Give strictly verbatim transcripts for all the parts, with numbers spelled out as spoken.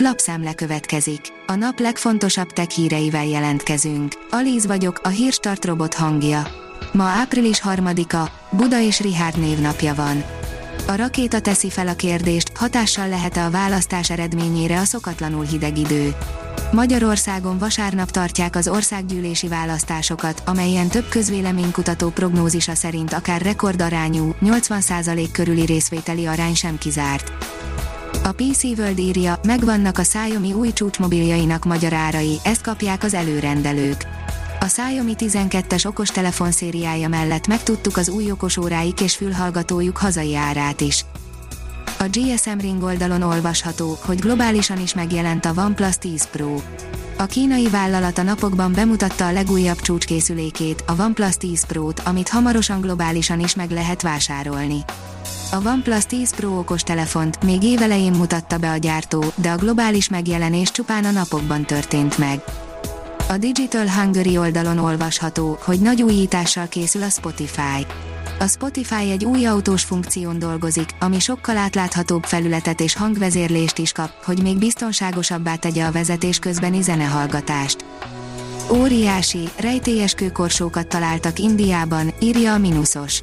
Lapszemle következik. A nap legfontosabb tech híreivel jelentkezünk. Alíz vagyok, a Hírstart robot hangja. Ma április harmadika, Buda és Richárd névnapja van. A rakéta teszi fel a kérdést, hatással lehet-e a választás eredményére a szokatlanul hideg idő. Magyarországon vasárnap tartják az országgyűlési választásokat, amelyen több közvéleménykutató prognózisa szerint akár rekordarányú, nyolcvan százalék körüli részvételi arány sem kizárt. A pé cé World írja, megvannak a Xiaomi új csúcsmobiljainak magyar árai, ezt kapják az előrendelők. A Xiaomi tizenkettes okostelefon szériája mellett megtudtuk az új okosóráik és fülhallgatójuk hazai árát is. A gé es em ring oldalon olvasható, hogy globálisan is megjelent a OnePlus tíz Pro. A kínai vállalat a napokban bemutatta a legújabb csúcskészülékét, a OnePlus tíz Pro-t, amit hamarosan globálisan is meg lehet vásárolni. A OnePlus tíz Pro okostelefont még évelején mutatta be a gyártó, de a globális megjelenés csupán a napokban történt meg. A Digital Hungary oldalon olvasható, hogy nagy újítással készül a Spotify. A Spotify egy új autós funkción dolgozik, ami sokkal átláthatóbb felületet és hangvezérlést is kap, hogy még biztonságosabbá tegye a vezetés közbeni zenehallgatást. Óriási, rejtélyes kőkorsókat találtak Indiában, írja a Minusos.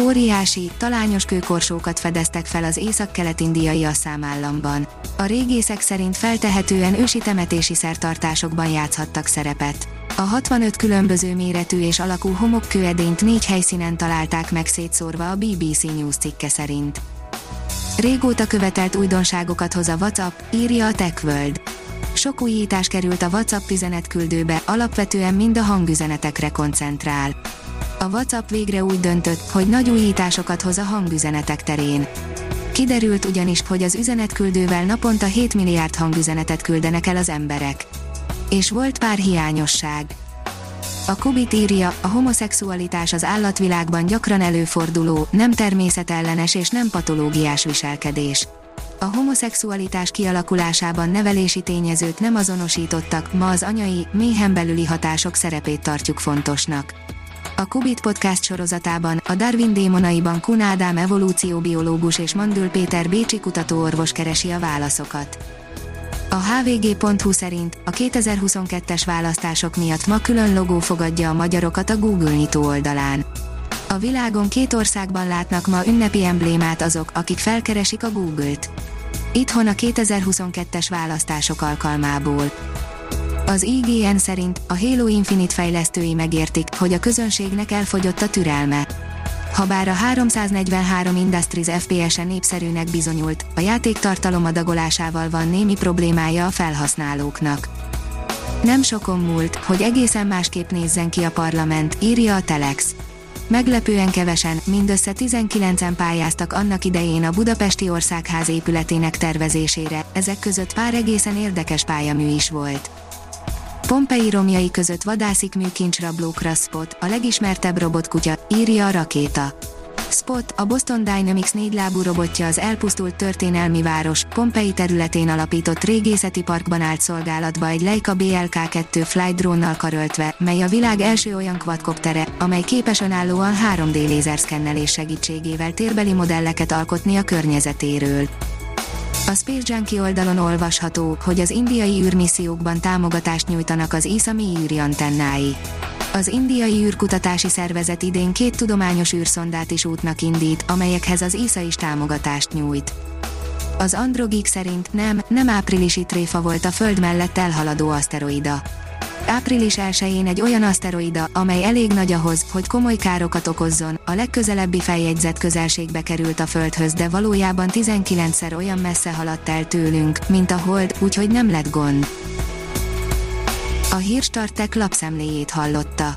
Óriási, talányos kőkorsókat fedeztek fel az észak-kelet-indiai Asszám államban. A régészek szerint feltehetően ősi temetési szertartásokban játszhattak szerepet. A hatvanöt különböző méretű és alakú homokkőedényt négy helyszínen találták meg szétszórva a bé bé cé News cikke szerint. Régóta követelt újdonságokat hoz a WhatsApp, írja a Tech World. Sok újítás került a WhatsApp üzenetküldőbe, alapvetően mind a hangüzenetekre koncentrál. A WhatsApp végre úgy döntött, hogy nagy újításokat hoz a hangüzenetek terén. Kiderült ugyanis, hogy az üzenetküldővel naponta hét milliárd hangüzenetet küldenek el az emberek. És volt pár hiányosság. A Qubit írja, a homoszexualitás az állatvilágban gyakran előforduló, nem természetellenes és nem patológiás viselkedés. A homoszexualitás kialakulásában nevelési tényezőt nem azonosítottak, ma az anyai, méhen belüli hatások szerepét tartjuk fontosnak. A Qubit podcast sorozatában, a Darwin démonaiban Kun Ádám evolúcióbiológus és Mandül Péter bécsi kutatóorvos keresi a válaszokat. A há vé gé pont hú szerint a kétezer-huszonkettes választások miatt ma külön logó fogadja a magyarokat a Google nyitó oldalán. A világon két országban látnak ma ünnepi emblémát azok, akik felkeresik a Google-t. Itthon a kétezer-huszonkettes választások alkalmából. Az i gé en szerint a Halo Infinite fejlesztői megértik, hogy a közönségnek elfogyott a türelme. Habár a háromszáznegyvenhárom Industries ef pé es-en népszerűnek bizonyult, a játéktartalom adagolásával van némi problémája a felhasználóknak. Nem sokon múlt, hogy egészen másképp nézzen ki a parlament, írja a Telex. Meglepően kevesen, mindössze tizenkilencen pályáztak annak idején a budapesti országház épületének tervezésére, ezek között pár egészen érdekes pályamű is volt. Pompei romjai között vadászik műkincsrablókra Spot, a legismertebb robotkutya, írja a rakéta. Spot, a Boston Dynamics négylábú robotja az elpusztult történelmi város, Pompei területén alapított régészeti parkban állt szolgálatba egy Leica bé el ká kettő flight drónnal karöltve, mely a világ első olyan quadcoptere, amely képes önállóan három dé lézerszkennelés segítségével térbeli modelleket alkotni a környezetéről. A Space Junkie oldalon olvasható, hogy az indiai űrmissziókban támogatást nyújtanak az i es á mély űri antennái. Az indiai űrkutatási szervezet idén két tudományos űrszondát is útnak indít, amelyekhez az i es á is támogatást nyújt. Az Androgeek szerint nem, nem áprilisi tréfa volt a Föld mellett elhaladó aszteroida. Április elsején egy olyan aszteroida, amely elég nagy ahhoz, hogy komoly károkat okozzon, a legközelebbi feljegyzett közelségbe került a Földhöz, de valójában tizenkilencszer olyan messze haladt el tőlünk, mint a Hold, úgyhogy nem lett gond. A Hírstart Tech lapszemléjét hallotta.